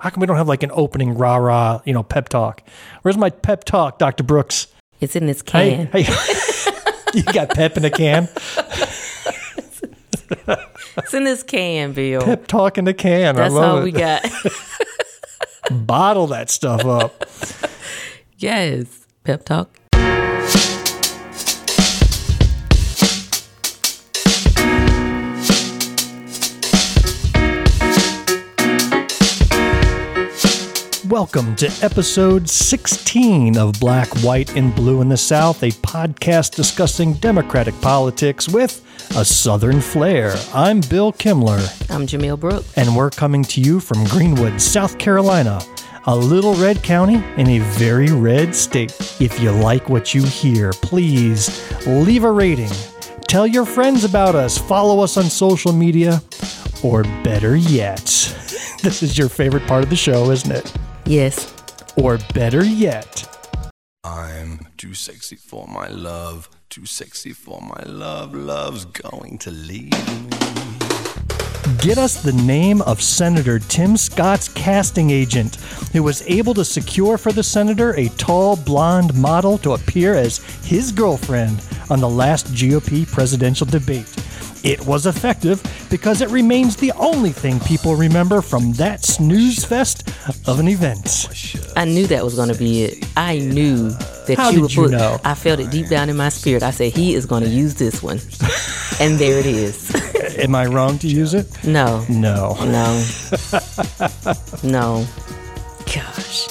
How come we don't have like an opening rah-rah, you know, pep talk? Where's my pep talk, Dr. Brooks? It's in this can. Hey. You got pep in a can? It's in this can, Bill. Pep talk in the can. That's all we got. Bottle that stuff up. Yes. Pep talk. Welcome to episode 16 of Black, White, and Blue in the South, a podcast discussing Democratic politics with a Southern flair. I'm Bill Kimler. I'm Jamil Brooks. And we're coming to you from Greenwood, South Carolina, a little red county in a very red state. If you like what you hear, please leave a rating, tell your friends about us, follow us on social media, or better yet, this is your favorite part of the show, isn't it? Yes. Or better yet. I'm too sexy for my love. Too sexy for my love. Love's going to leave me. Get us the name of Senator Tim Scott's casting agent, who was able to secure for the senator a tall, blonde model to appear as his girlfriend on the last GOP presidential debate. It was effective because it remains the only thing people remember from that snooze fest of an event. I knew that was going to be it. I knew that How you would put know? I felt it deep down in my spirit. I said, he is going to use this one. And there it is. Am I wrong to use it? No. No. No. No. Gosh.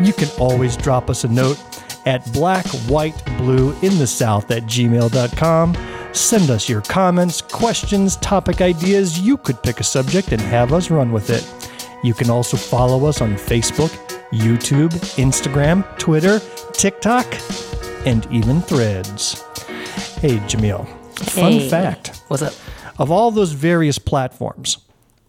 You can always drop us a note at blackwhiteblueinthesouth@gmail.com. Send us your comments, questions, topic ideas. You could pick a subject and have us run with it. You can also follow us on Facebook, YouTube, Instagram, Twitter, TikTok, and even Threads. Hey, Jamil. Fun fact. What's up? Of all those various platforms,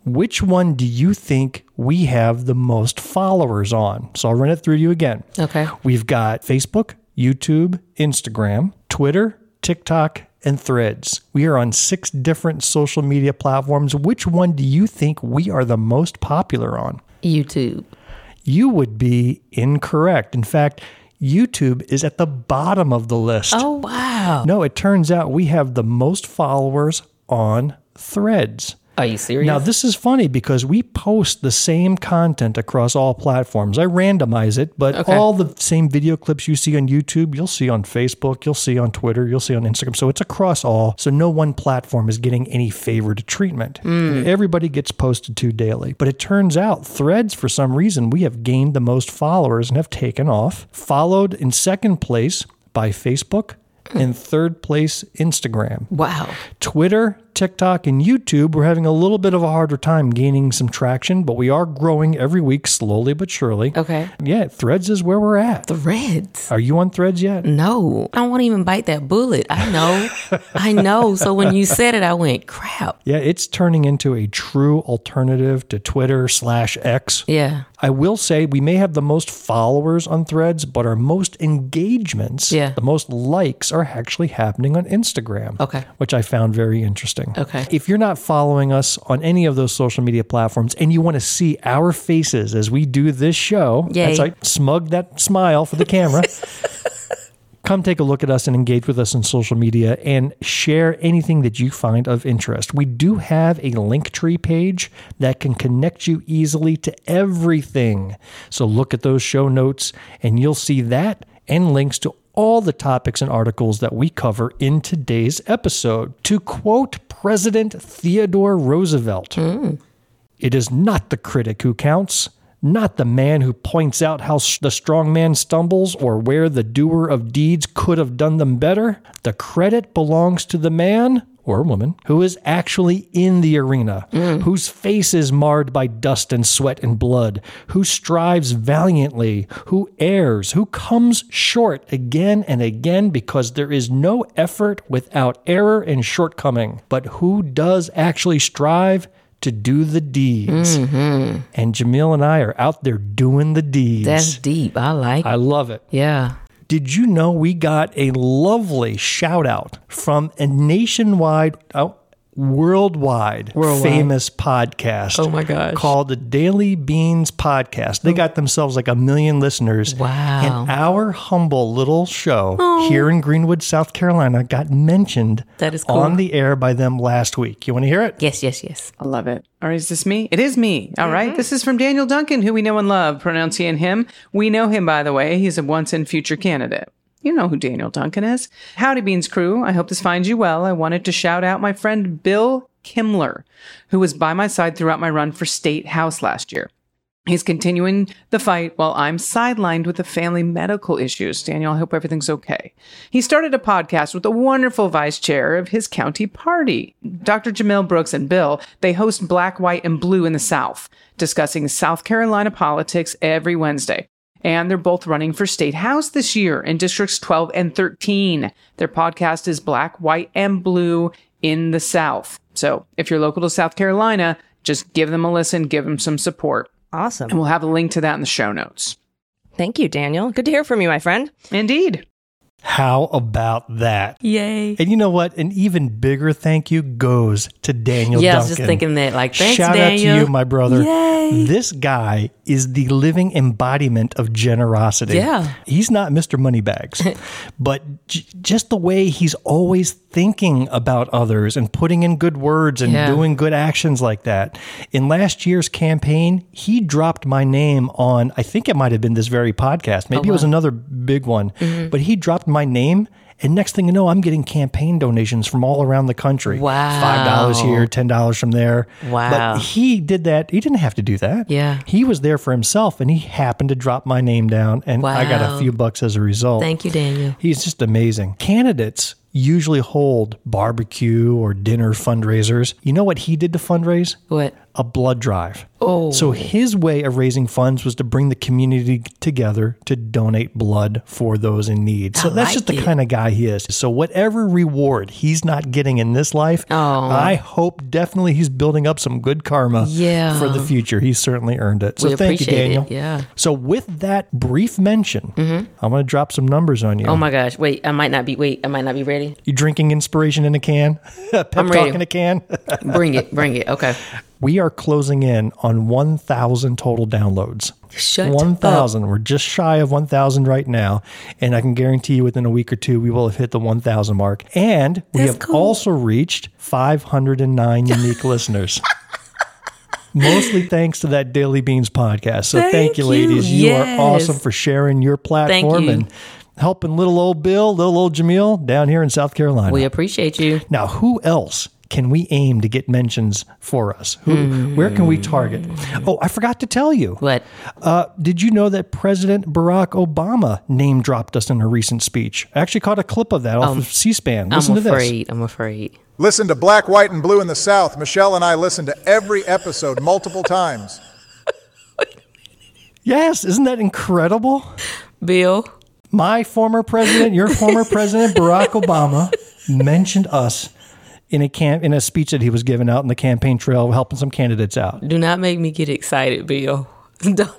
which one do you think we have the most followers on? So I'll run it through you again. Okay. We've got Facebook, YouTube, Instagram, Twitter, TikTok, and Threads. We are on 6 different social media platforms. Which one do you think we are the most popular on? YouTube. You would be incorrect. In fact, YouTube is at the bottom of the list. Oh, wow. No, it turns out we have the most followers on Threads. Are you serious? Now, this is funny because we post the same content across all platforms. I randomize it, but all the same video clips you see on YouTube, you'll see on Facebook, you'll see on Twitter, you'll see on Instagram. So it's across all. So no one platform is getting any favored treatment. Everybody gets posted to daily. But it turns out Threads, for some reason, we have gained the most followers and have taken off, followed in second place by Facebook, in third place, Instagram. Wow. Twitter, TikTok, and YouTube, we're having a little bit of a harder time gaining some traction, but we are growing every week, slowly but surely. Okay. Yeah, Threads is where we're at. Threads. Are you on Threads yet? No. I won't even bite that bullet. I know. I know. So when you said it, I went, crap. Yeah, it's turning into a true alternative to Twitter/X. Yeah. I will say we may have the most followers on Threads, but our most engagements, the most likes are actually happening on Instagram, which I found very interesting. Okay. If you're not following us on any of those social media platforms and you want to see our faces as we do this show, that's like smug that smile for the camera. Come take a look at us and engage with us on social media and share anything that you find of interest. We do have a LinkTree page that can connect you easily to everything. So look at those show notes and you'll see that and links to all the topics and articles that we cover in today's episode. To quote President Theodore Roosevelt, "It is not the critic who counts, not the man who points out how the strong man stumbles or where the doer of deeds could have done them better. The credit belongs to the man or woman who is actually in the arena, whose face is marred by dust and sweat and blood, who strives valiantly, who errs, who comes short again and again because there is no effort without error and shortcoming, but who does actually strive to do the deeds." And Jamil and I are out there doing the deeds. That's deep. I like it. I love it. Yeah. Did you know we got a lovely shout out from a nationwide worldwide famous podcast. Oh my gosh. Called The Daily Beans Podcast. They got themselves like 1 million listeners. Wow. And our humble little show here in Greenwood, South Carolina got mentioned on the air by them last week. You want to hear it? Yes, yes, yes. I love it. Or is this me? It is me. All right. This is from Daniel Duncan, who we know and love. Pronounce he and him. We know him, by the way. He's a once and future candidate. You know who Daniel Duncan is. Howdy, Beans crew. I hope this finds you well. I wanted to shout out my friend Bill Kimler, who was by my side throughout my run for State House last year. He's continuing the fight while I'm sidelined with the family medical issues. Daniel, I hope everything's okay. He started a podcast with the wonderful vice chair of his county party, Dr. Jamil Brooks and Bill. They host Black, White, and Blue in the South, discussing South Carolina politics every Wednesday. And they're both running for State House this year in Districts 12 and 13. Their podcast is Black, White, and Blue in the South. So if you're local to South Carolina, just give them a listen, give them some support. Awesome. And we'll have a link to that in the show notes. Thank you, Daniel. Good to hear from you, my friend. Indeed. How about that? Yay. And you know what? An even bigger thank you goes to Daniel Duncan. Yeah, I was just thinking that. Like, thanks, Daniel. Shout out to you, my brother. Yay. This guy is the living embodiment of generosity. Yeah. He's not Mr. Moneybags, but just the way he's always thinking about others and putting in good words and doing good actions like that. In last year's campaign, he dropped my name on, I think it might have been this very podcast. Maybe it was another big one, but he dropped my name, and next thing you know, I'm getting campaign donations from all around the country. Wow. $5 here, $10 from there. Wow. But he did that. He didn't have to do that. Yeah. He was there for himself, and he happened to drop my name down, and I got a few bucks as a result. Thank you, Daniel. He's just amazing. Candidates usually hold barbecue or dinner fundraisers. You know what he did to fundraise? What? A blood drive. Oh. So his way of raising funds was to bring the community together to donate blood for those in need. So that's just the kind of guy he is. So whatever reward he's not getting in this life, I hope definitely he's building up some good karma for the future. He certainly earned it. So thank you, Daniel. Yeah. So with that brief mention, I'm going to drop some numbers on you. Oh my gosh. Wait, I might not be ready. You drinking inspiration in a can? I'm ready. Talk in a can? Bring it. Okay. We are closing in on 1,000 total downloads. Shut 1,000. We're just shy of 1,000 right now. And I can guarantee you within a week or two, we will have hit the 1,000 mark. And we also reached 509 unique listeners. Mostly thanks to that Daily Beans podcast. So thank you, ladies. You are awesome for sharing your platform. Thank you. And helping little old Bill, little old Jamil down here in South Carolina. We appreciate you. Now, who else can we aim to get mentions for us? Where can we target? Oh, I forgot to tell you. What? Did you know that President Barack Obama name-dropped us in a recent speech? I actually caught a clip of that off of C-SPAN. I'm afraid. Listen to Black, White, and Blue in the South. Michelle and I listen to every episode multiple times. Yes, isn't that incredible? Bill. My former president, your former president, Barack Obama, mentioned us in a speech that he was giving out in the campaign trail, helping some candidates out. Do not make me get excited, Bill. Don't.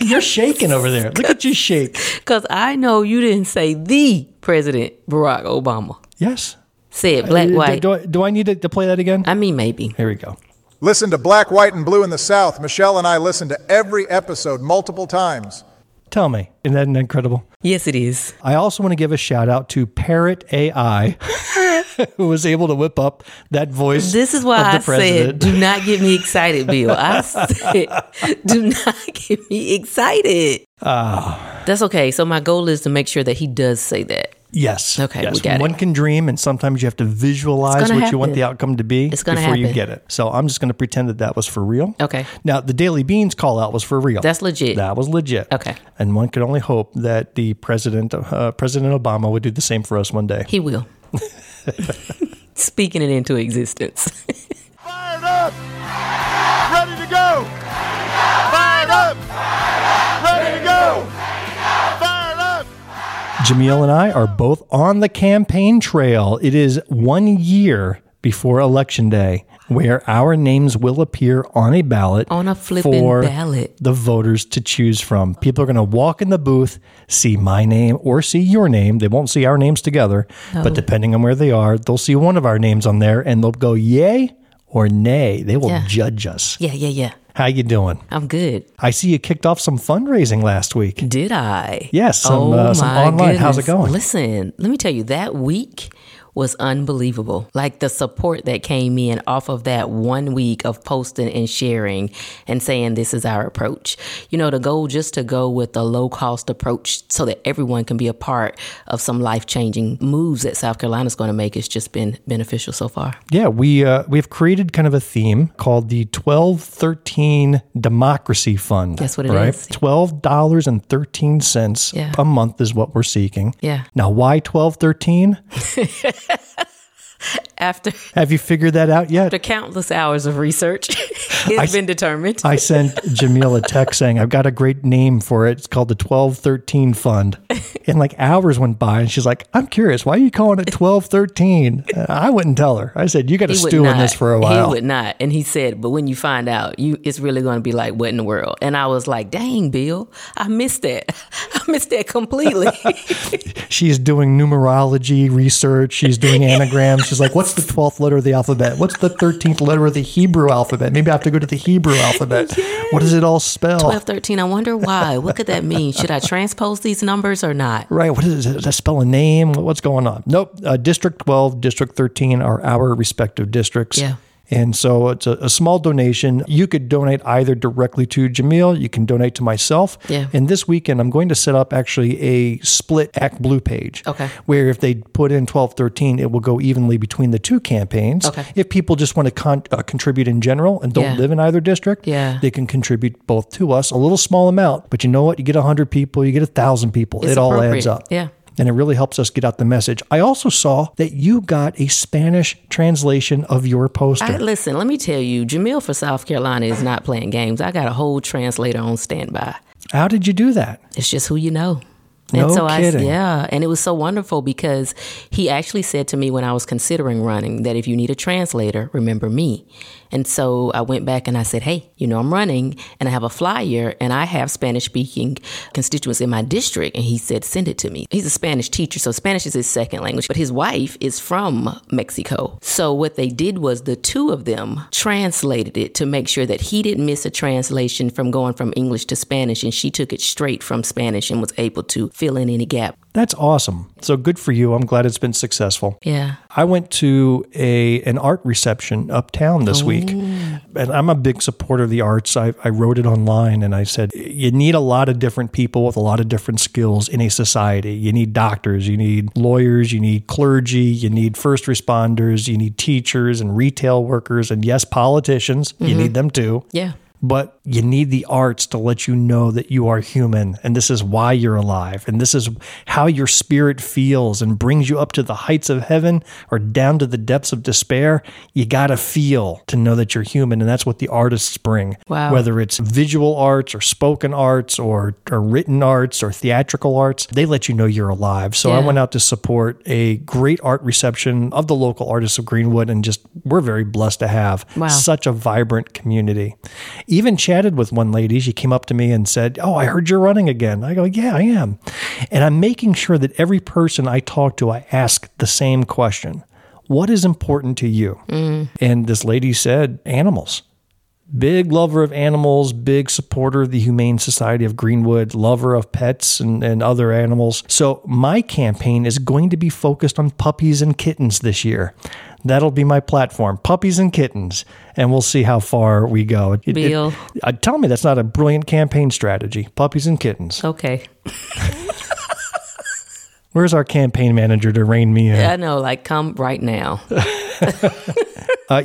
You're shaking over there. Look at you shake. Because I know you didn't say the president, Barack Obama. Yes. Say it, black, white. Do I need to play that again? I mean, maybe. Here we go. Listen to Black, White, and Blue in the South. Michelle and I listen to every episode multiple times. Tell me, isn't that incredible? Yes, it is. I also want to give a shout out to Parrot AI, who was able to whip up that voice. This is why of the president. Said, do not get me excited, Bill. I said, do not get me excited. That's okay. So my goal is to make sure that he does say that. Yes. Okay, yes. We got One can dream, and sometimes you have to visualize what you want the outcome to be before you get it. So I'm just going to pretend that was for real. Okay. Now, the Daily Beans call-out was for real. That's legit. That was legit. Okay. And one could only hope that the President Obama would do the same for us one day. He will. Speaking it into existence. Fired up! Ready to go! Fired up! Ready to go! Jamil and I are both on the campaign trail. It is 1 year before Election Day, where our names will appear on a ballot for the voters to choose from. People are going to walk in the booth, see my name or see your name. They won't see our names together, but depending on where they are, they'll see one of our names on there and they'll go yay or nay. They will judge us. Yeah. How you doing? I'm good. I see you kicked off some fundraising last week. Did I? Yes, some online. Goodness. How's it going? Listen, let me tell you, that week was unbelievable. Like the support that came in off of that 1 week of posting and sharing and saying this is our approach. You know, the goal just to go with a low cost approach so that everyone can be a part of some life-changing moves that South Carolina's going to make. It's just been beneficial so far. Yeah, we've created kind of a theme called the 12-13 Democracy Fund. That's what it is. $12.13 a month is what we're seeking. Yeah. Now, why 12-13? Have you figured that out yet? After countless hours of research, it's been determined. I sent Jamil a text saying, I've got a great name for it. It's called the 12-13 Fund. And like hours went by and she's like, I'm curious, why are you calling it 12-13? I wouldn't tell her. I said, you got to stew on this for a while. He would not. And he said, but when you find out, it's really going to be like, what in the world? And I was like, dang, Bill, I missed that. I missed that completely. She's doing numerology research. She's doing anagrams. She's like, what's the 12th letter of the alphabet? What's the 13th letter of the Hebrew alphabet? Maybe I have to go to the Hebrew alphabet. Yes. What does it all spell? 12-13. I wonder why. What could that mean? Should I transpose these numbers or not? Right. What is it? Does that spell a name? What's going on? Nope. District 12, District 13 are our respective districts. Yeah. And so it's a small donation. You could donate either directly to Jamil. You can donate to myself. Yeah. And this weekend, I'm going to set up actually a split Act Blue page. Okay. Where if they put in 12-13, it will go evenly between the two campaigns. Okay. If people just want to contribute in general and don't live in either district, they can contribute both to us. A little small amount, but you know what? You get 100 people, you get 1,000 people. It all adds up. Yeah. And it really helps us get out the message. I also saw that you got a Spanish translation of your poster. Listen, let me tell you, Jamil for South Carolina is not playing games. I got a whole translator on standby. How did you do that? It's just who you know. And kidding. And it was so wonderful because he actually said to me when I was considering running that if you need a translator, remember me. And so I went back and I said, hey, you know, I'm running and I have a flyer and I have Spanish speaking constituents in my district. And he said, send it to me. He's a Spanish teacher, so Spanish is his second language, but his wife is from Mexico. So what they did was the two of them translated it to make sure that he didn't miss a translation from going from English to Spanish. And she took it straight from Spanish and was able to fill in any gap. That's awesome. So good for you. I'm glad it's been successful. Yeah. I went to an art reception uptown this week, and I'm a big supporter of the arts. I wrote it online, and I said, you need a lot of different people with a lot of different skills in a society. You need doctors, you need lawyers, you need clergy, you need first responders, you need teachers and retail workers, and yes, politicians. Mm-hmm. You need them too. Yeah. But you need the arts to let you know that you are human and this is why you're alive and this is how your spirit feels and brings you up to the heights of heaven or down to the depths of despair. You got to feel to know that you're human, and that's what the artists bring. Wow. Whether it's visual arts or spoken arts or written arts or theatrical arts, they let you know you're alive. So I went out to support a great art reception of the local artists of Greenwood, and just we're very blessed to have such a vibrant community. Even chatted with one lady. She came up to me and said, oh, I heard you're running again. I go, yeah, I am. And I'm making sure that every person I talk to, I ask the same question. What is important to you? Mm. And this lady said, animals. Big lover of animals, big supporter of the Humane Society of Greenwood, lover of pets and other animals. So my campaign is going to be focused on puppies and kittens this year. That'll be my platform, puppies and kittens, and we'll see how far we go. Bill. Tell me that's not a brilliant campaign strategy, puppies and kittens. Okay. Where's our campaign manager to rein me in? Yeah, I know, like come right now.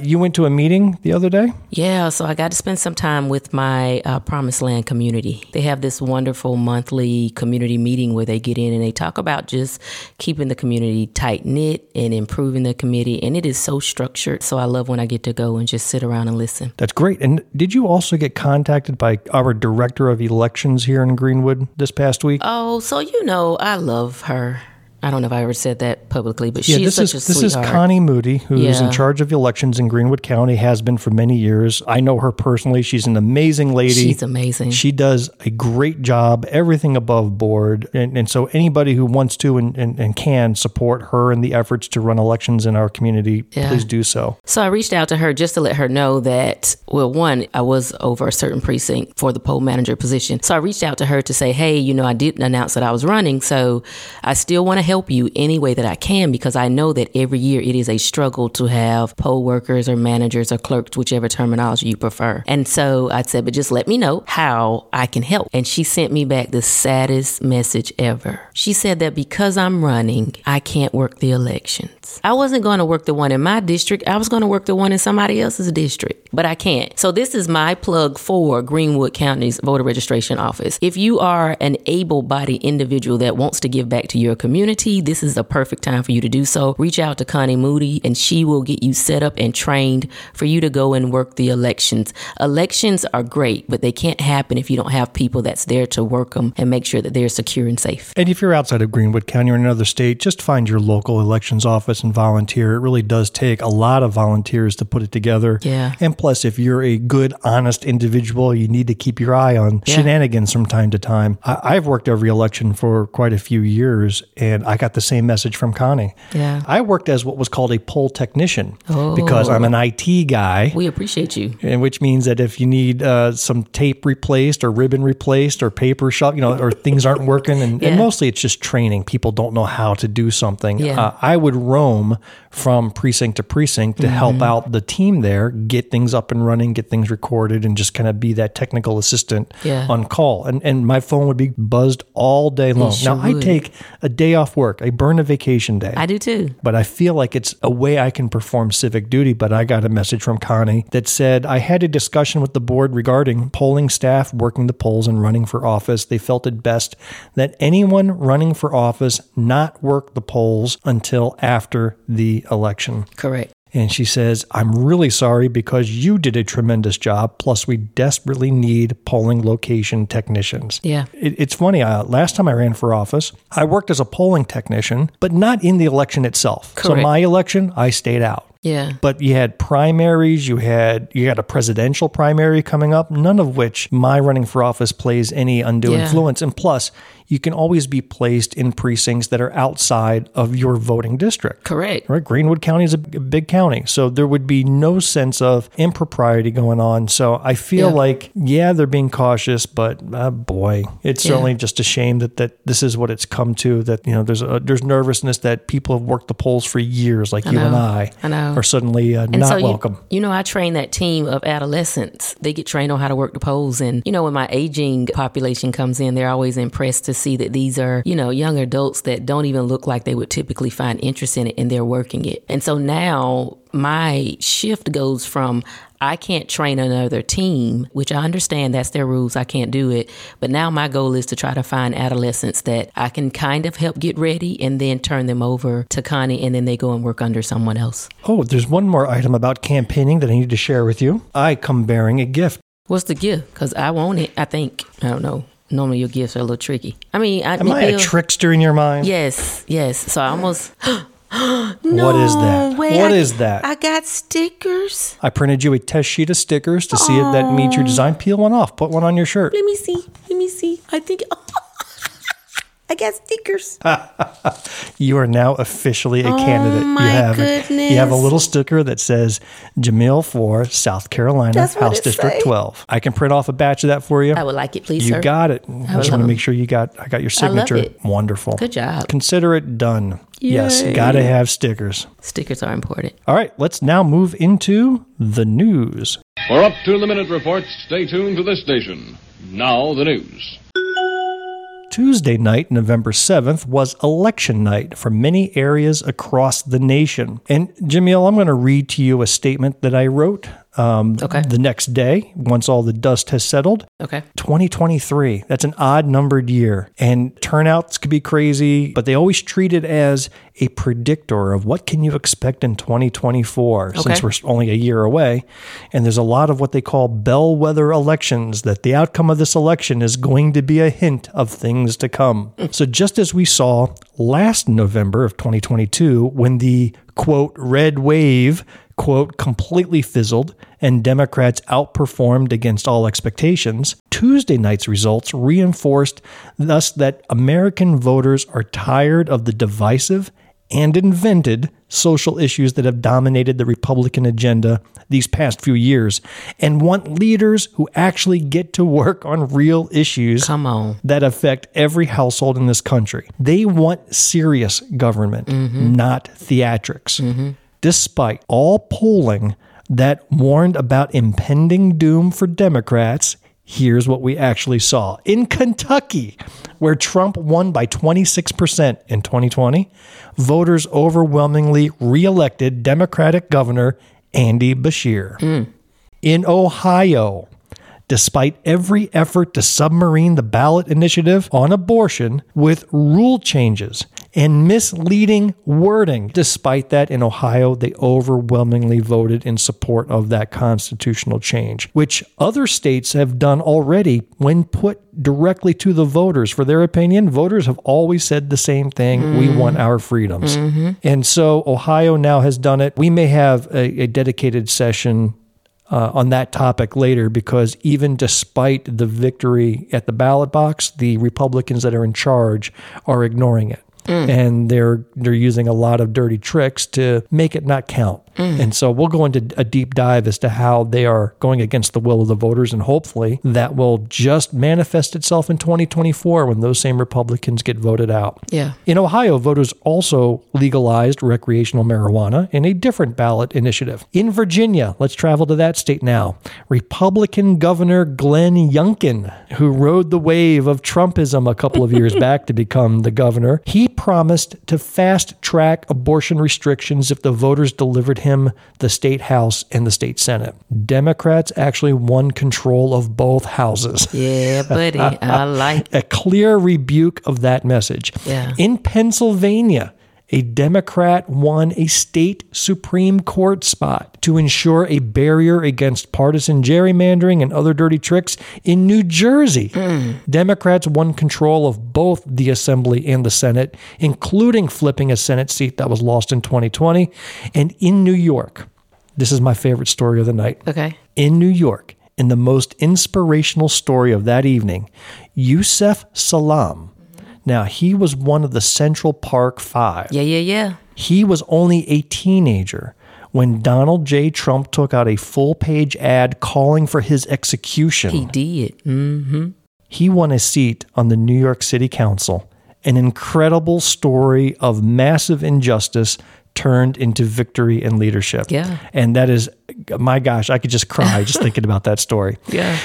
You went to a meeting the other day? Yeah, so I got to spend some time with my Promised Land community. They have this wonderful monthly community meeting where they get in and they talk about just keeping the community tight-knit and improving the community. And it is so structured. So I love when I get to go and just sit around and listen. That's great. And did you also get contacted by our director of elections here in Greenwood this past week? Oh, so you know, I love her. I don't know if I ever said that publicly, but she's such a sweetheart. This is Connie Moody, who is in charge of elections in Greenwood County, has been for many years. I know her personally. She's an amazing lady. She's amazing. She does a great job, everything above board. And so anybody who wants to and can support her in the efforts to run elections in our community, please do so. So I reached out to her just to let her know that, well, one, I was over a certain precinct for the poll manager position. So I reached out to her to say, hey, you know, I didn't announce that I was running, so I still want to help you any way that I can, because I know that every year it is a struggle to have poll workers or managers or clerks, whichever terminology you prefer. And so I said, but just let me know how I can help. And she sent me back the saddest message ever. She said that because I'm running, I can't work the elections. I wasn't going to work the one in my district. I was going to work the one in somebody else's district, but I can't. So this is my plug for Greenwood County's voter registration office. If you are an able-bodied individual that wants to give back to your community, this is the perfect time for you to do so. Reach out to Connie Moody and she will get you set up and trained for you to go and work the elections. Elections are great, but they can't happen if you don't have people that's there to work them and make sure that they're secure and safe. And if you're outside of Greenwood County or in another state, just find your local elections office and volunteer. It really does take a lot of volunteers to put it together. Yeah. And plus, if you're a good, honest individual, you need to keep your eye on shenanigans from time to time. I've worked every election for quite a few years, and I got the same message from Connie. Yeah. I worked as what was called a poll technician because I'm an IT guy. We appreciate you. And which means that if you need some tape replaced or ribbon replaced or paper shoved, you know, or things aren't working, and mostly it's just training. People don't know how to do something. Yeah. I would roam from precinct to precinct to help out the team there, get things up and running, get things recorded, and just kind of be that technical assistant on call. And my phone would be buzzed all day long. Sure now, would. I take a day off work. I burn a vacation day. I do too. But I feel like it's a way I can perform civic duty. But I got a message from Connie that said, I had a discussion with the board regarding polling staff working the polls and running for office. They felt it best that anyone running for office not work the polls until after the election. Correct. And she says, I'm really sorry because you did a tremendous job. Plus, we desperately need polling location technicians. Yeah. It's funny. Last time I ran for office, I worked as a polling technician, but not in the election itself. Correct. So my election, I stayed out. Yeah. But you had primaries, you had a presidential primary coming up, none of which my running for office plays any undue influence. And plus, you can always be placed in precincts that are outside of your voting district. Correct. Right? Greenwood County is a big county, so there would be no sense of impropriety going on. So I feel like, they're being cautious, but boy, it's certainly just a shame that this is what it's come to, that, you know, there's nervousness that people have worked the polls for years, like you and I know. Or suddenly not so welcome. You know, I train that team of adolescents. They get trained on how to work the polls. And, you know, when my aging population comes in, they're always impressed to see that these are, you know, young adults that don't even look like they would typically find interest in it, and they're working it. And so now my shift goes from, I can't train another team, which I understand that's their rules. I can't do it. But now my goal is to try to find adolescents that I can kind of help get ready and then turn them over to Connie, and then they go and work under someone else. Oh, there's one more item about campaigning that I need to share with you. I come bearing a gift. What's the gift? Because I want it, I think. I don't know. Normally your gifts are a little tricky. I mean, Am I a trickster in your mind? Yes. So I almost... No, what is that? Wait, is that? I got stickers. I printed you a test sheet of stickers to see if that meets your design. Peel one off. Put one on your shirt. Let me see. I think... I got stickers. You are now officially a candidate. You have a little sticker that says Jamil for South Carolina, House District 12. I can print off a batch of that for you. I would like it, please, sir. You got it. I just want to make sure I got your signature. I love it. Wonderful. Good job. Consider it done. Yay. Yes, gotta have stickers. Stickers are important. All right, let's now move into the news. For up-to-the-minute reports, stay tuned to this station. Now the news. Tuesday night, November 7th, was election night for many areas across the nation. And Jamil, I'm going to read to you a statement that I wrote the next day, once all the dust has settled. Okay. 2023, that's an odd numbered year. And turnouts could be crazy, but they always treat it as a predictor of what can you expect in 2024, since we're only a year away. And there's a lot of what they call bellwether elections, that the outcome of this election is going to be a hint of things to come. So just as we saw last November of 2022, when the, quote, red wave, quote, completely fizzled, and Democrats outperformed against all expectations, Tuesday night's results reinforced thus that American voters are tired of the divisive and invented social issues that have dominated the Republican agenda these past few years and want leaders who actually get to work on real issues that affect every household in this country. They want serious government, not theatrics. Despite all polling that warned about impending doom for Democrats, here's what we actually saw. In Kentucky, where Trump won by 26% in 2020, voters overwhelmingly reelected Democratic Governor Andy Beshear. In Ohio, despite every effort to submarine the ballot initiative on abortion with rule changes and misleading wording. Despite that, in Ohio, they overwhelmingly voted in support of that constitutional change, which other states have done already when put directly to the voters. For their opinion, voters have always said the same thing. We want our freedoms. And so Ohio now has done it. We may have a dedicated session on that topic later, because even despite the victory at the ballot box, the Republicans that are in charge are ignoring it. And they're using a lot of dirty tricks to make it not count. And so we'll go into a deep dive as to how they are going against the will of the voters, and hopefully that will just manifest itself in 2024 when those same Republicans get voted out. In Ohio, voters also legalized recreational marijuana in a different ballot initiative. In Virginia, let's travel to that state now. Republican Governor Glenn Youngkin, who rode the wave of Trumpism a couple of years back to become the governor, he promised to fast-track abortion restrictions if the voters delivered him the state house and the state senate. Democrats actually won control of both houses. Yeah, buddy, I like it. A clear rebuke of that message. Yeah. In Pennsylvania, a Democrat won a state Supreme Court spot to ensure a barrier against partisan gerrymandering and other dirty tricks. In New Jersey, Democrats won control of both the Assembly and the Senate, including flipping a Senate seat that was lost in 2020. And in New York, this is my favorite story of the night. Okay. In New York, in the most inspirational story of that evening, Yusef Salaam. Now, he was one of the Central Park Five. He was only a teenager when Donald J. Trump took out a full-page ad calling for his execution. He did. He won a seat on the New York City Council, an incredible story of massive injustice turned into victory and leadership. And that is, my gosh, I could just cry just thinking about that story.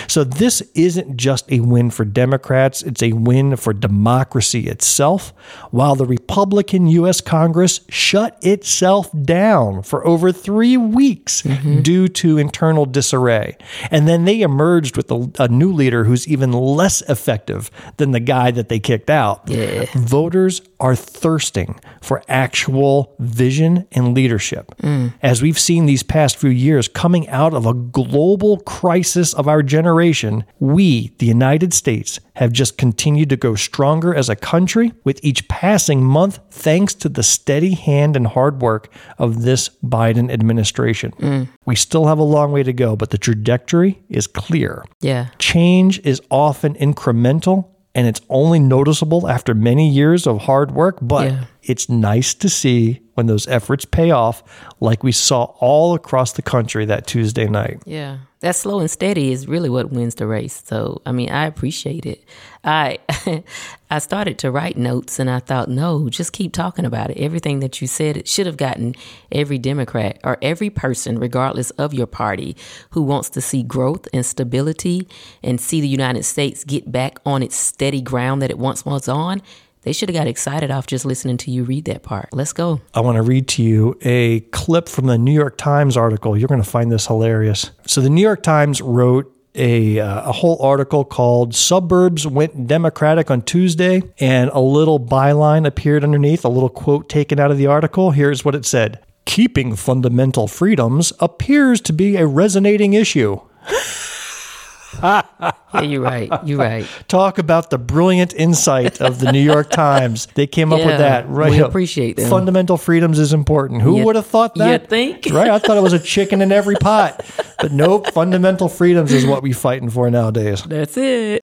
So this isn't just a win for Democrats, it's a win for democracy itself. While the Republican U.S. Congress shut itself down for over 3 weeks due to internal disarray. And then they emerged with a new leader who's even less effective than the guy that they kicked out. Voters are thirsting for actual vision and leadership. As we've seen these past few years, coming out of a global crisis of our generation, we, the United States, have just continued to grow stronger as a country with each passing month, thanks to the steady hand and hard work of this Biden administration. We still have a long way to go, but the trajectory is clear. Change is often incremental, and it's only noticeable after many years of hard work, but it's nice to see when those efforts pay off, like we saw all across the country that Tuesday night. That slow and steady is really what wins the race. So, I mean, I appreciate it. I started to write notes, and I thought, no, just keep talking about it. Everything that you said, it should have gotten every Democrat or every person, regardless of your party, who wants to see growth and stability and see the United States get back on its steady ground that it once was on. They should have got excited off just listening to you read that part. Let's go. I want to read to you a clip from the New York Times article. You're going to find this hilarious. So the New York Times wrote a whole article called Suburbs Went Democratic on Tuesday, and a little byline appeared underneath, a little quote taken out of the article. Here's what it said. Keeping fundamental freedoms appears to be a resonating issue. Yeah, you're right. You're right. Talk about the brilliant insight of the New York Times. They came up with that. Right. We appreciate that. Fundamental freedoms is important. Who would have thought that? You think? Right. I thought it was a chicken in every pot. But nope, fundamental freedoms is what we're fighting for nowadays. That's it.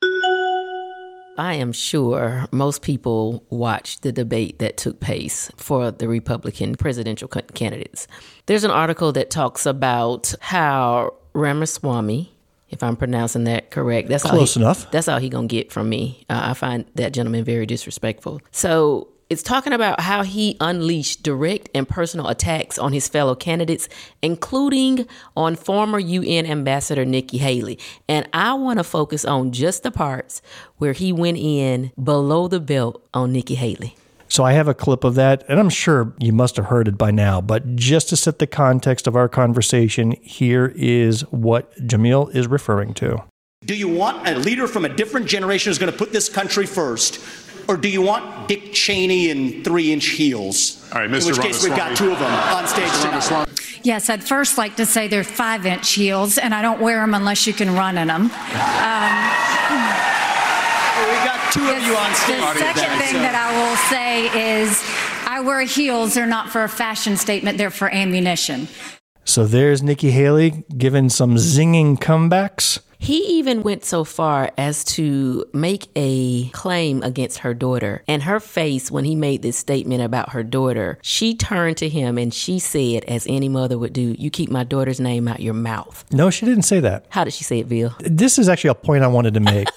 I am sure most people watched the debate that took place for the Republican presidential candidates. There's an article that talks about how Ramaswamy, if I'm pronouncing that correct. That's close enough. That's all he going to get from me. I find that gentleman very disrespectful. So it's talking about how he unleashed direct and personal attacks on his fellow candidates, including on former UN Ambassador Nikki Haley. And I want to focus on just the parts where he went in below the belt on Nikki Haley. So I have a clip of that, and I'm sure you must have heard it by now, but just to set the context of our conversation, here is what Jamil is referring to. Do you want a leader from a different generation who's going to put this country first, or do you want Dick Cheney in 3-inch heels? All right, Mr. In which case, we've got two of them on stage tonight. Yes, I'd first like to say they're 5-inch heels, and I don't wear them unless you can run in them. The second thing that I will say is I wear heels. They're not for a fashion statement. They're for ammunition. So there's Nikki Haley giving some zinging comebacks. He even went so far as to make a claim against her daughter. And her face, when he made this statement about her daughter, she turned to him and she said, as any mother would do, you keep my daughter's name out your mouth. No, she didn't say that. How did she say it, Bill? This is actually a point I wanted to make.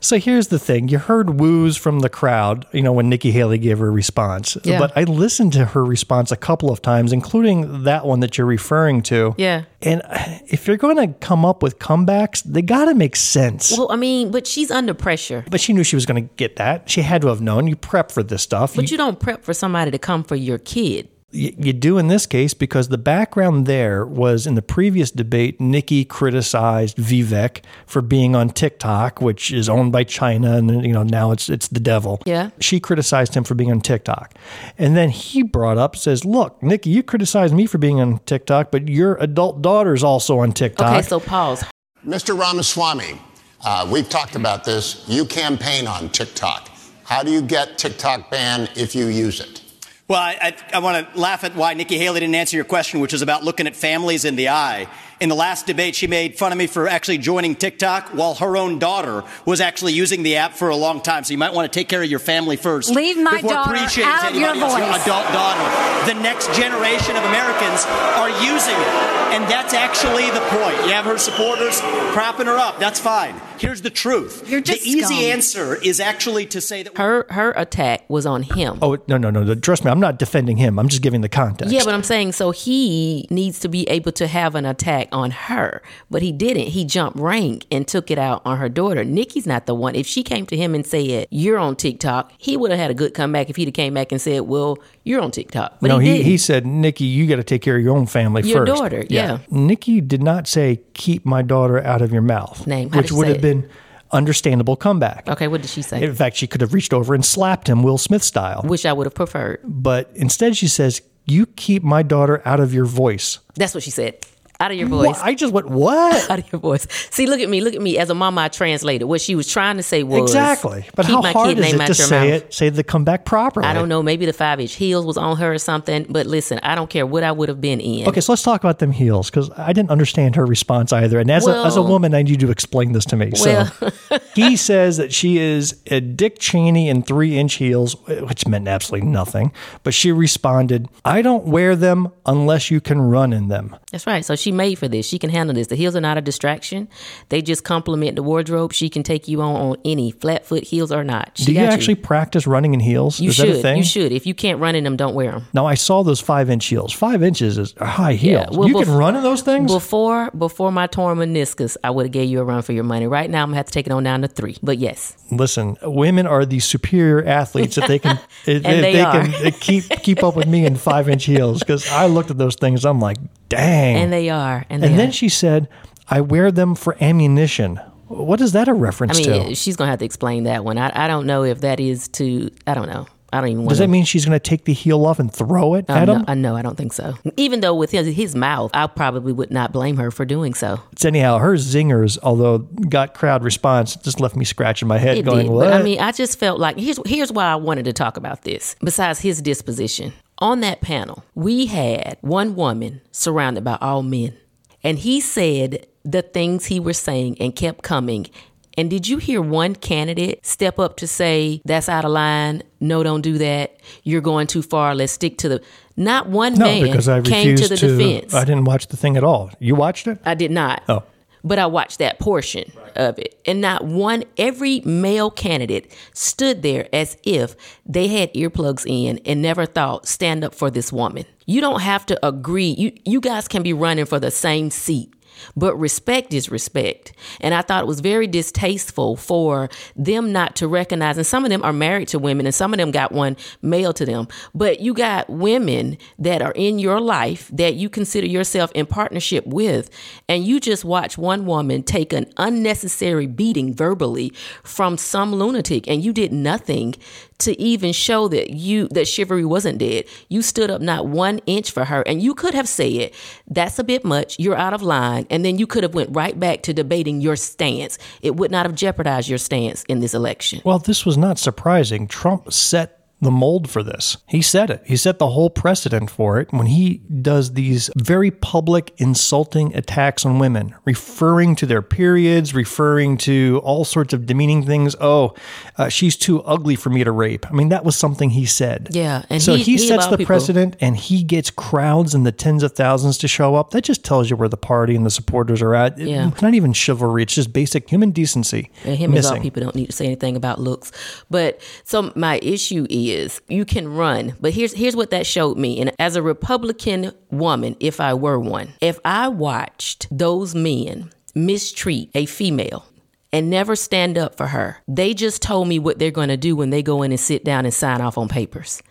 So here's the thing. You heard woos from the crowd, you know, when Nikki Haley gave her response. Yeah. But I listened to her response a couple of times, including that one that you're referring to. Yeah. And if you're going to come up with comebacks, they got to make sense. Well, I mean, but she's under pressure. But she knew she was going to get that. She had to have known. You prep for this stuff. But you don't prep for somebody to come for your kid. You do in this case, because the background there was in the previous debate, Nikki criticized Vivek for being on TikTok, which is owned by China, and you know now it's the devil. Yeah, she criticized him for being on TikTok, and then he brought up, says, "Look, Nikki, you criticized me for being on TikTok, but your adult daughter's also on TikTok." Okay, so pause. Mr. Ramaswamy, we've talked about this. You campaign on TikTok. How do you get TikTok banned if you use it? Well, I want to laugh at why Nikki Haley didn't answer your question, which is about looking at families in the eye. In the last debate, she made fun of me for actually joining TikTok while her own daughter was actually using the app for a long time. So you might want to take care of your family first. Leave my daughter out of your voice. Your adult daughter. The next generation of Americans are using it. And that's actually the point. You have her supporters propping her up. That's fine. Here's the truth. The easy answer is actually to say that her attack was on him. Oh, no. Trust me, I'm not defending him. I'm just giving the context. Yeah, but I'm saying so he needs to be able to have an attack on her, but he didn't. He jumped rank and took it out on her daughter. Nikki's not the one. If she came to him and said, you're on TikTok, he would have had a good comeback if he'd have came back and said, well, you're on TikTok. But no, he said, Nikki, you got to take care of your own family first. Your daughter, yeah. Nikki did not say, keep my daughter out of your mouth, which would have been understandable comeback. Okay, what did she say? In fact, she could have reached over and slapped him Will Smith style. Which I would have preferred. But instead she says, you keep my daughter out of your voice. That's what she said. Out of your voice. Well, I just went, what? Out of your voice. See, look at me. As a mama, I translated. What she was trying to say was... Exactly. But how hard is it to say the comeback properly? I don't know. Maybe the 5-inch heels was on her or something. But listen, I don't care what I would have been in. Okay, so let's talk about them heels, because I didn't understand her response either. And as a woman, I need you to explain this to me. Well. So he says that she is a Dick Cheney in 3-inch heels, which meant absolutely nothing. But she responded, I don't wear them unless you can run in them. That's right. So she made for this. She can handle this. The heels are not a distraction. They just complement the wardrobe. She can take you on any flat foot, heels or not. She Do you actually practice running in heels? You should. Is that a thing? You should. If you can't run in them, don't wear them. Now, I saw those 5-inch heels. 5 inches is a high heel. Yeah, well, you can run in those things? Before my torn meniscus, I would have gave you a run for your money. Right now, I'm going to have to take it on down to 3. But yes. Listen, women are the superior athletes if they can if they can keep up with me in 5-inch heels, because I looked at those things. I'm like, dang. And they are. And then she said, I wear them for ammunition. What is that a reference to? She's going to have to explain that one. I don't know if that is to, I don't know. I don't even want to. Does that mean she's going to take the heel off and throw it at him? No, I don't think so. Even though with his mouth, I probably would not blame her for doing so. It's anyhow, her zingers, although got crowd response, just left me scratching my head what? But, I just felt like, here's why I wanted to talk about this, besides his disposition. On that panel, we had one woman surrounded by all men, and he said the things he was saying and kept coming. And did you hear one candidate step up to say, that's out of line, no, don't do that, you're going too far, let's stick to the... Not one man came to the defense. I didn't watch the thing at all. You watched it? I did not. Oh. But I watched that portion of it. And not one, every male candidate stood there as if they had earplugs in and never thought, stand up for this woman. You don't have to agree. You guys can be running for the same seat. But respect is respect. And I thought it was very distasteful for them not to recognize. And some of them are married to women and some of them got one male to them. But you got women that are in your life that you consider yourself in partnership with. And you just watch one woman take an unnecessary beating verbally from some lunatic. And you did nothing to even show that chivalry wasn't dead. You stood up not one inch for her. And you could have said, that's a bit much. You're out of line. And then you could have went right back to debating your stance. It would not have jeopardized your stance in this election. Well, this was not surprising. Trump set the mold for this. He said it. He set the whole precedent for it when he does these very public, insulting attacks on women, referring to their periods, referring to all sorts of demeaning things. She's too ugly for me to rape. That was something he said. Yeah. And so he sets the precedent and he gets crowds in the tens of thousands to show up. That just tells you where the party and the supporters are at. Yeah. It's not even chivalry. It's just basic human decency. And him and all people don't need to say anything about looks. But so my issue is you can run, but here's what that showed me. And as a Republican woman, if I were one, if I watched those men mistreat a female and never stand up for her, they just told me what they're going to do when they go in and sit down and sign off on papers.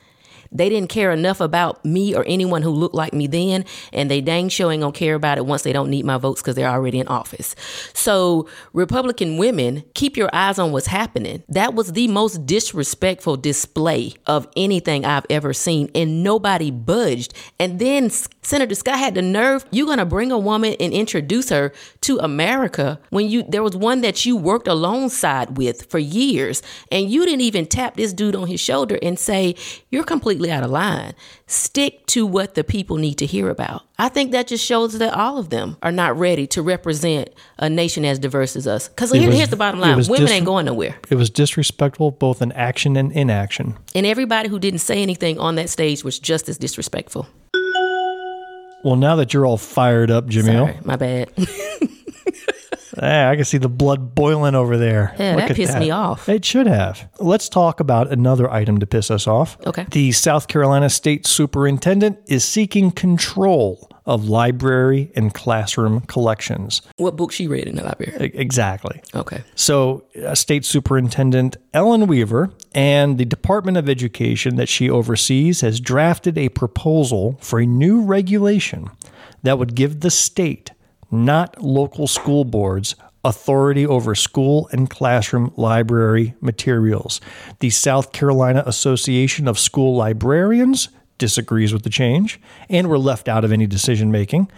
They didn't care enough about me or anyone who looked like me then, and they dang sure ain't gonna care about it once they don't need my votes because they're already in office. So, Republican women, keep your eyes on what's happening. That was the most disrespectful display of anything I've ever seen, and nobody budged. And then Senator Scott had the nerve, you're gonna bring a woman and introduce her to America when there was one that you worked alongside with for years, and you didn't even tap this dude on his shoulder and say, you're completely out of line. Stick to what the people need to hear about. I think that just shows that all of them are not ready to represent a nation as diverse as us. Because here's the bottom line. Women ain't going nowhere. It was disrespectful, both in action and inaction. And everybody who didn't say anything on that stage was just as disrespectful. Well, now that you're all fired up, Jamil. Sorry, my bad. Yeah, I can see the blood boiling over there. Yeah, that pissed me off. It should have. Let's talk about another item to piss us off. Okay. The South Carolina State Superintendent is seeking control of library and classroom collections. What book she read in the library. Exactly. Okay. So State Superintendent Ellen Weaver and the Department of Education that she oversees has drafted a proposal for a new regulation that would give the state, not local school boards, authority over school and classroom library materials. The South Carolina Association of School Librarians disagrees with the change and were left out of any decision-making,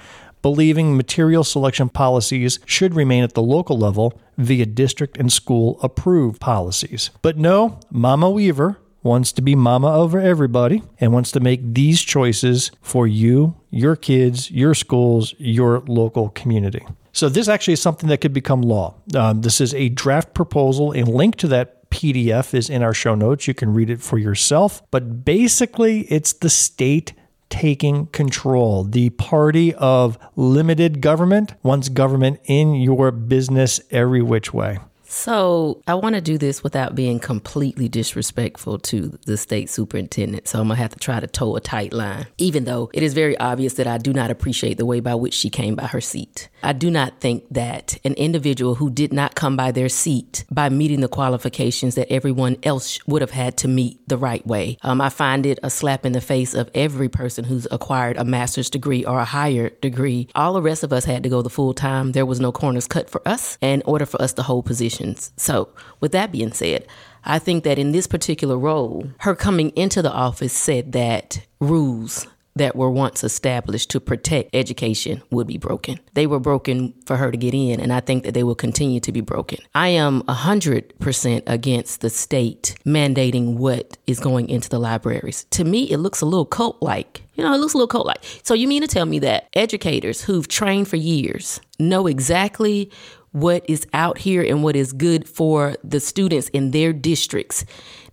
believing material selection policies should remain at the local level via district and school-approved policies. But no, Mama Weaver wants to be mama over everybody and wants to make these choices for you, your kids, your schools, your local community. So this actually is something that could become law. This is a draft proposal. A link to that PDF is in our show notes. You can read it for yourself. But basically, it's the state taking control. The party of limited government wants government in your business every which way. So I want to do this without being completely disrespectful to the state superintendent. So I'm going to have to try to toe a tight line, even though it is very obvious that I do not appreciate the way by which she came by her seat. I do not think that an individual who did not come by their seat by meeting the qualifications that everyone else would have had to meet the right way. I find it a slap in the face of every person who's acquired a master's degree or a higher degree. All the rest of us had to go the full time. There was no corners cut for us in order for us to hold positions. So with that being said, I think that in this particular role, her coming into the office said that rules that were once established to protect education would be broken. They were broken for her to get in, and I think that they will continue to be broken. I am 100% against the state mandating what is going into the libraries. To me, it looks a little cult-like. So you mean to tell me that educators who've trained for years know exactly what is out here and what is good for the students in their districts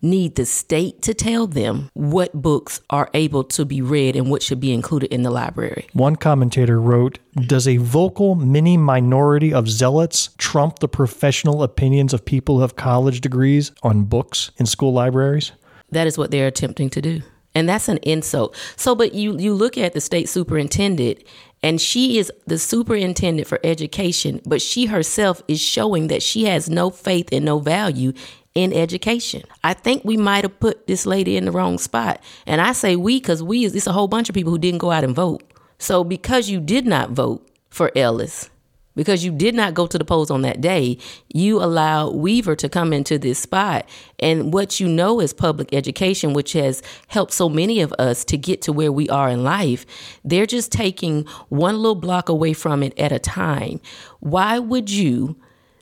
need the state to tell them what books are able to be read and what should be included in the library? One commentator wrote, "Does a vocal mini minority of zealots trump the professional opinions of people who have college degrees on books in school libraries?" That is what they're attempting to do. And that's an insult. So, but you look at the state superintendent, and she is the superintendent for education, but she herself is showing that she has no faith and no value in education. I think we might have put this lady in the wrong spot. And I say we because it's a whole bunch of people who didn't go out and vote. So because you did not vote for Ellis, because you did not go to the polls on that day, you allow Weaver to come into this spot. And what you know is public education, which has helped so many of us to get to where we are in life. They're just taking one little block away from it at a time. Why would you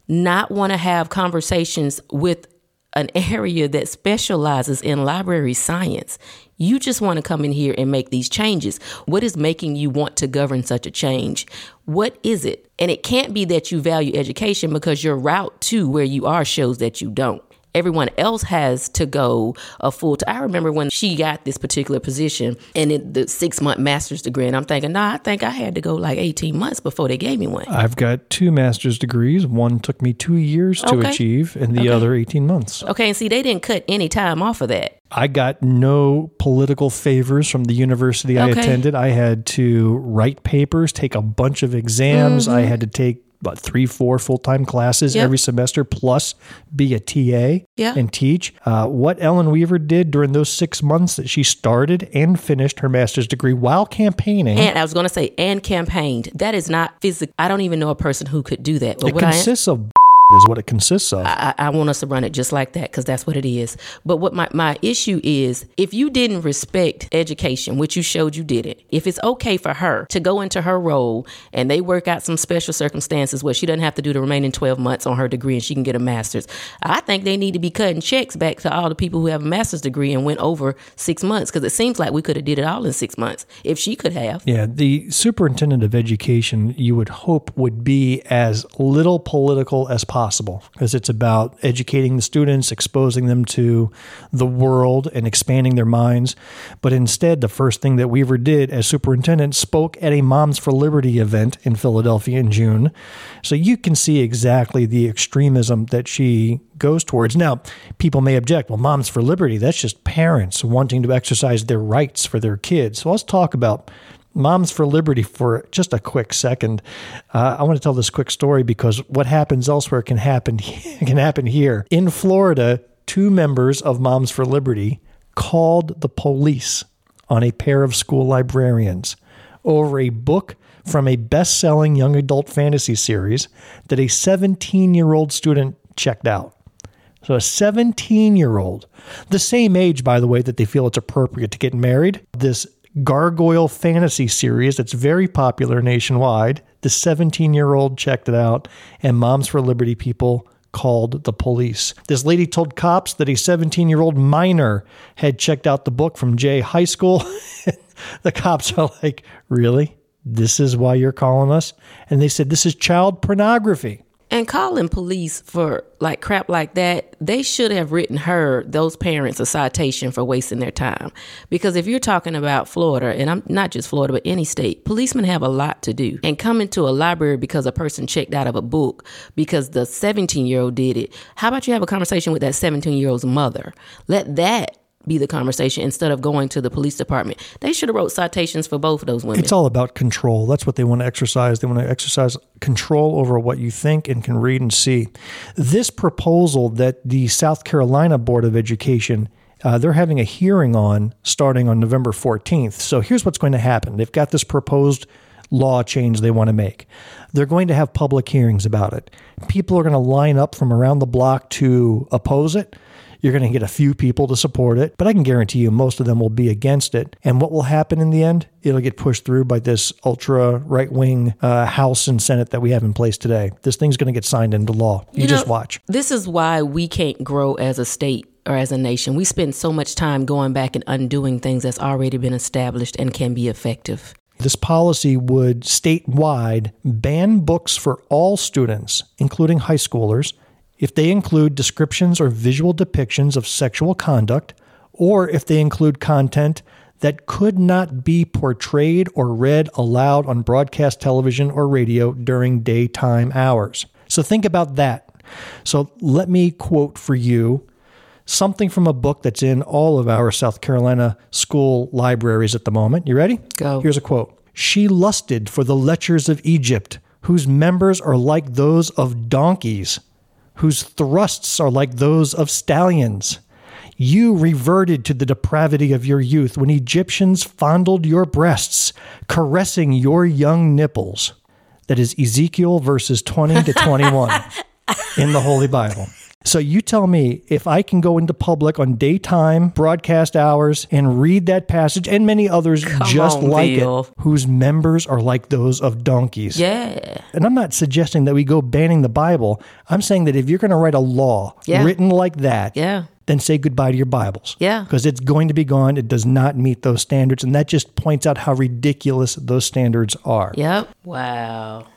not want to have conversations with an area that specializes in library science? You just want to come in here and make these changes. What is making you want to govern such a change? What is it? And it can't be that you value education because your route to where you are shows that you don't. Everyone else has to go a full time. I remember when she got this particular position and the 6-month master's degree. And I'm thinking, I think I had to go like 18 months before they gave me one. I've got 2 master's degrees. One took me 2 years to achieve and the other 18 months. Okay. And see, they didn't cut any time off of that. I got no political favors from the university I attended. I had to write papers, take a bunch of exams. I had to take about 3-4 full-time classes every semester, plus be a TA and teach. What Ellen Weaver did during those 6 months that she started and finished her master's degree while campaigning. And I was going to say, and campaigned. That is not physical. I don't even know a person who could do that. But it consists of is what it consists of. I want us to run it just like that because that's what it is. But what my issue is, if you didn't respect education, which you showed you didn't, if it's okay for her to go into her role and they work out some special circumstances where she doesn't have to do the remaining 12 months on her degree and she can get a master's, I think they need to be cutting checks back to all the people who have a master's degree and went over 6 months because it seems like we could have did it all in 6 months if she could have. Yeah, the superintendent of education you would hope would be as little political as possible because it's about educating the students, exposing them to the world and expanding their minds. But instead, the first thing that Weaver did as superintendent spoke at a Moms for Liberty event in Philadelphia in June. So you can see exactly the extremism that she goes towards. Now, people may object, well, Moms for Liberty, that's just parents wanting to exercise their rights for their kids. So let's talk about Moms for Liberty for just a quick second. I want to tell this quick story because what happens elsewhere can happen here. In Florida, 2 members of Moms for Liberty called the police on a pair of school librarians over a book from a best-selling young adult fantasy series that a 17-year-old student checked out. So a 17-year-old, the same age, by the way, that they feel it's appropriate to get married, this gargoyle fantasy series that's very popular nationwide. The 17-year-old checked it out, and Moms for Liberty people called the police. This lady told cops that a 17-year-old minor had checked out the book from Jay High School. The cops are like, really? This is why you're calling us? And they said, this is child pornography. And calling police for like crap like that, they should have written her, those parents, a citation for wasting their time. Because if you're talking about Florida, and I'm not just Florida, but any state, policemen have a lot to do. And coming to a library because a person checked out of a book because the 17-year-old did it, how about you have a conversation with that 17-year-old's mother? Let that be the conversation instead of going to the police department. They should have wrote citations for both of those women. It's all about control. That's what they want to exercise. They want to exercise control over what you think and can read and see. This proposal that the South Carolina Board of Education, they're having a hearing on starting on November 14th. So here's what's going to happen. They've got this proposed law change they want to make. They're going to have public hearings about it. People are going to line up from around the block to oppose it. You're going to get a few people to support it, but I can guarantee you most of them will be against it. And what will happen in the end? It'll get pushed through by this ultra right-wing House and Senate that we have in place today. This thing's going to get signed into law. You just watch. This is why we can't grow as a state or as a nation. We spend so much time going back and undoing things that's already been established and can be effective. This policy would statewide ban books for all students, including high schoolers, if they include descriptions or visual depictions of sexual conduct, or if they include content that could not be portrayed or read aloud on broadcast television or radio during daytime hours. So think about that. So let me quote for you something from a book that's in all of our South Carolina school libraries at the moment. You ready? Go. Here's a quote. "She lusted for the lechers of Egypt, whose members are like those of donkeys, whose thrusts are like those of stallions. You reverted to the depravity of your youth when Egyptians fondled your breasts, caressing your young nipples." That is Ezekiel verses 20 to 21 in the Holy Bible. So you tell me, if I can go into public on daytime broadcast hours and read that passage and many others it, whose members are like those of donkeys. Yeah. And I'm not suggesting that we go banning the Bible. I'm saying that if you're going to write a law written like that, then say goodbye to your Bibles. Yeah. Because it's going to be gone. It does not meet those standards. And that just points out how ridiculous those standards are. Yep. Wow.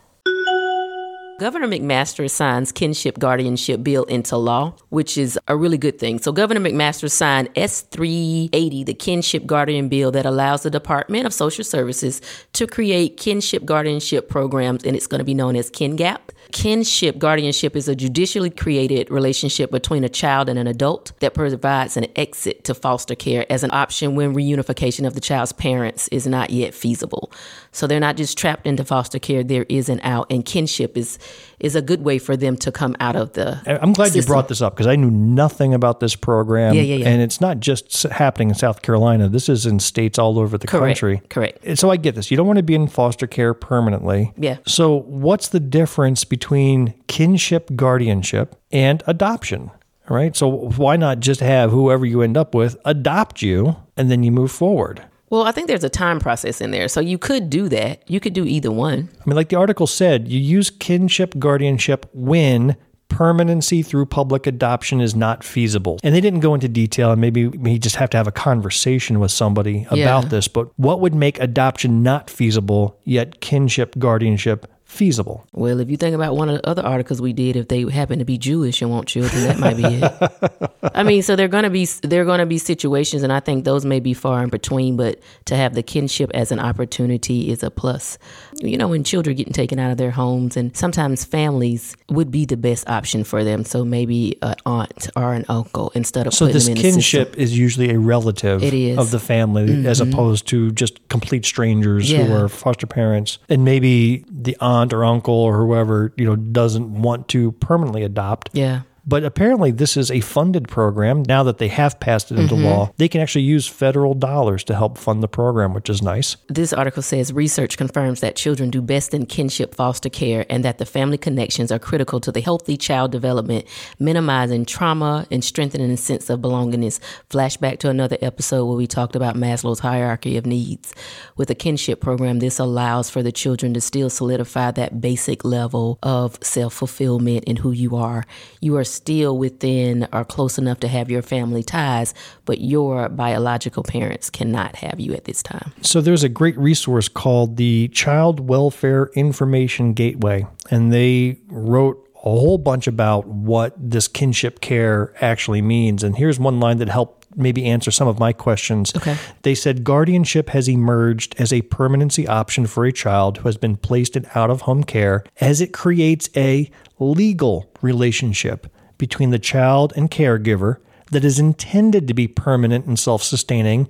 Governor McMaster signs kinship guardianship bill into law, which is a really good thing. So Governor McMaster signed S-380, the kinship guardian bill that allows the Department of Social Services to create kinship guardianship programs, and it's going to be known as KinGap. Kinship guardianship is a judicially created relationship between a child and an adult that provides an exit to foster care as an option when reunification of the child's parents is not yet feasible. So they're not just trapped into foster care. There is an out, and kinship is a good way for them to come out of the I'm glad system. You brought this up because I knew nothing about this program. Yeah. And it's not just happening in South Carolina. This is in states all over the country. Correct. And so I get this. You don't want to be in foster care permanently. Yeah. So what's the difference between kinship guardianship and adoption? All right. So why not just have whoever you end up with adopt you and then you move forward? Well, I think there's a time process in there. So you could do that. You could do either one. I mean, like the article said, you use kinship guardianship when permanency through public adoption is not feasible. And they didn't go into detail, and maybe you just have to have a conversation with somebody about this. But what would make adoption not feasible, yet kinship guardianship feasible? Well, if you think about one of the other articles we did, if they happen to be Jewish and want children, that might be it. I mean, so there are going to be situations, and I think those may be far in between, but to have the kinship as an opportunity is a plus. You know, when children are getting taken out of their homes, and sometimes families would be the best option for them, so maybe an aunt or an uncle instead of putting them in the system. So this kinship is usually a relative of the family as opposed to just complete strangers who are foster parents, and maybe the aunt or uncle or whoever, you know, doesn't want to permanently adopt. Yeah. But apparently this is a funded program. Now that they have passed it into law, they can actually use federal dollars to help fund the program, which is nice. This article says research confirms that children do best in kinship foster care and that the family connections are critical to the healthy child development, minimizing trauma and strengthening a sense of belongingness. Flashback to another episode where we talked about Maslow's hierarchy of needs. With a kinship program, this allows for the children to still solidify that basic level of self-fulfillment and who you are. You are still within or close enough to have your family ties, but your biological parents cannot have you at this time. So there's a great resource called the Child Welfare Information Gateway, and they wrote whole bunch about what this kinship care actually means. And here's one line that helped maybe answer some of my questions. Okay. They said guardianship has emerged as a permanency option for a child who has been placed in out-of-home care, as it creates a legal relationship between the child and caregiver that is intended to be permanent and self-sustaining,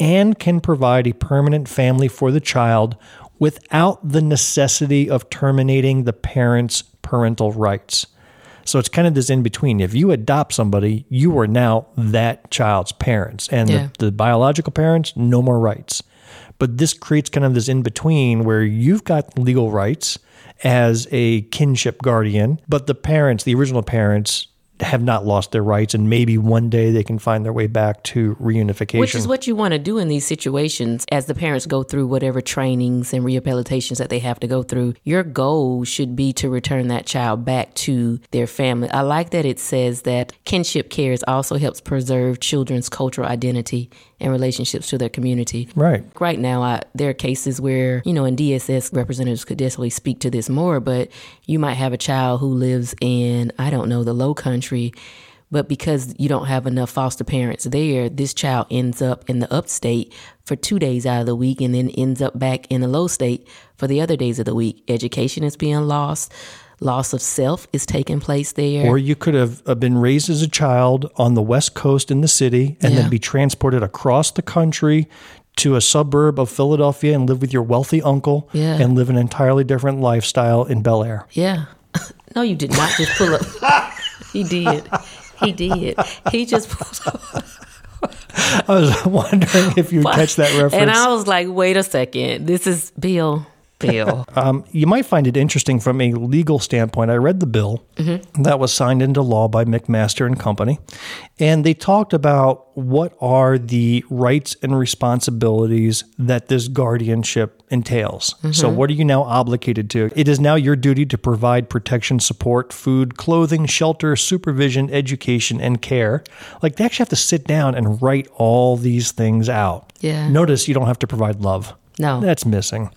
and can provide a permanent family for the child without the necessity of terminating the parent's parental rights. So it's kind of this in-between. If you adopt somebody, you are now that child's parents, and the biological parents, no more rights. But this creates kind of this in-between where you've got legal rights as a kinship guardian, but the parents, the original parents, have not lost their rights, and maybe one day they can find their way back to reunification. Which is what you want to do in these situations as the parents go through whatever trainings and rehabilitations that they have to go through. Your goal should be to return that child back to their family. I like that it says that kinship cares also helps preserve children's cultural identity and relationships to their community. Right. Right now, there are cases where, you know, and DSS representatives could definitely speak to this more, but you might have a child who lives in, I don't know, the Low Country, but because you don't have enough foster parents there, this child ends up in the upstate for 2 days out of the week and then ends up back in the low state for the other days of the week. Education is being lost. Loss of self is taking place there. Or you could have been raised as a child on the West Coast in the city and then be transported across the country to a suburb of Philadelphia and live with your wealthy uncle and live an entirely different lifestyle in Bel Air. Yeah. No, you did not just pull up. He did. He did. He just pulled up. I was wondering if you'd catch that reference. And I was like, wait a second. This is Bill. You might find it interesting from a legal standpoint. I read the bill that was signed into law by McMaster and company, and they talked about what are the rights and responsibilities that this guardianship entails. So what are you now obligated to? It is now your duty to provide protection, support, food, clothing, shelter, supervision, education, and care. Like, they actually have to sit down and write all these things out. Yeah. Notice you don't have to provide love. No. That's missing.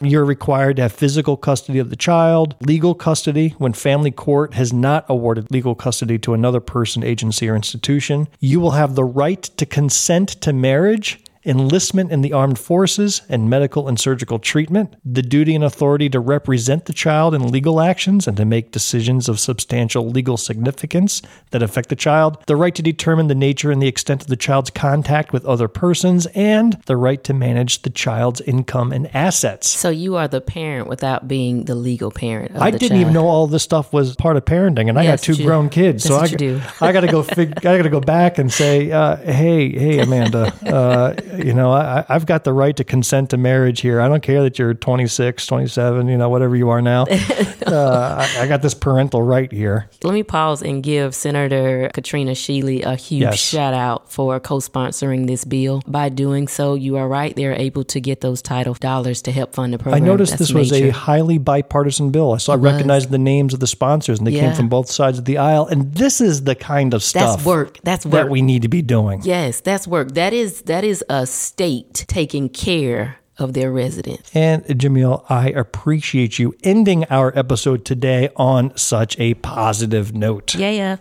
You're required to have physical custody of the child, legal custody when family court has not awarded legal custody to another person, agency, or institution. You will have the right to consent to marriage, enlistment in the armed forces, and medical and surgical treatment, the duty and authority to represent the child in legal actions and to make decisions of substantial legal significance that affect the child, the right to determine the nature and the extent of the child's contact with other persons, and the right to manage the child's income and assets. So you are the parent without being the legal parent of the child. I didn't even know all this stuff was part of parenting, and I got two grown kids. So I got to go back and say, hey, Amanda, you know, I've got the right to consent to marriage here. I don't care that you're 26, 27, you know, whatever you are now. I got this parental right here. Let me pause and give Senator Katrina Shealy a huge shout out for co-sponsoring this bill. By doing so, you are right, they're able to get those title dollars to help fund the program. I noticed this was a highly bipartisan bill. I recognized the names of the sponsors, and they came from both sides of the aisle. And this is the kind of stuff that's work that we need to be doing. Yes, that's work. That is a state taking care of their residents. And Jamil, I appreciate you ending our episode today on such a positive note. Yeah.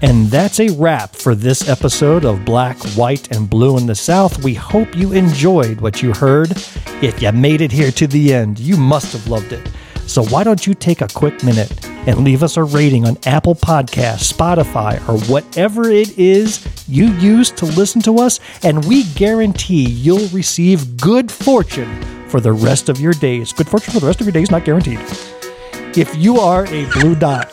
And that's a wrap for this episode of Black, White, and Blue in the South. We hope you enjoyed what you heard. If you made it here to the end, you must have loved it. So why don't you take a quick minute and leave us a rating on Apple Podcasts, Spotify, or whatever it is you use to listen to us, and we guarantee you'll receive good fortune for the rest of your days. Good fortune for the rest of your days, not guaranteed. If you are a blue dot...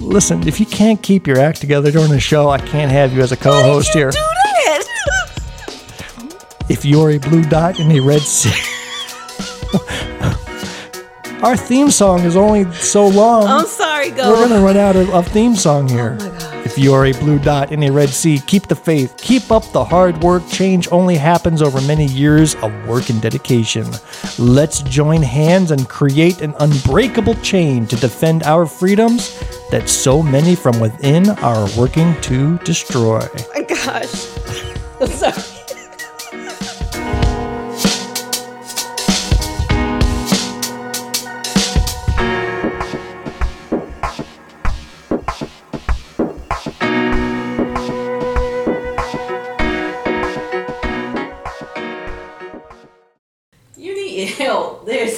Listen, if you can't keep your act together during the show, I can't have you as a co-host here. If you're a blue dot in a red sea. Our theme song is only so long. I'm sorry, go. We're going to run out of theme song here. Oh my God. If you're a blue dot in a red sea, keep the faith. Keep up the hard work. Change only happens over many years of work and dedication. Let's join hands and create an unbreakable chain to defend our freedoms that so many from within are working to destroy. Oh my gosh. I'm sorry.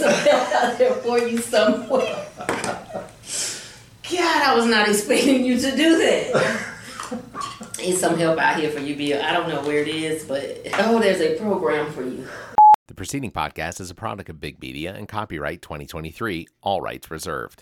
some out there for you somewhere. God, I was not expecting you to do that. It's some help out here for you, Bill. I don't know where it is, but there's a program for you. The preceding podcast is a product of Big Media and copyright 2023, all rights reserved.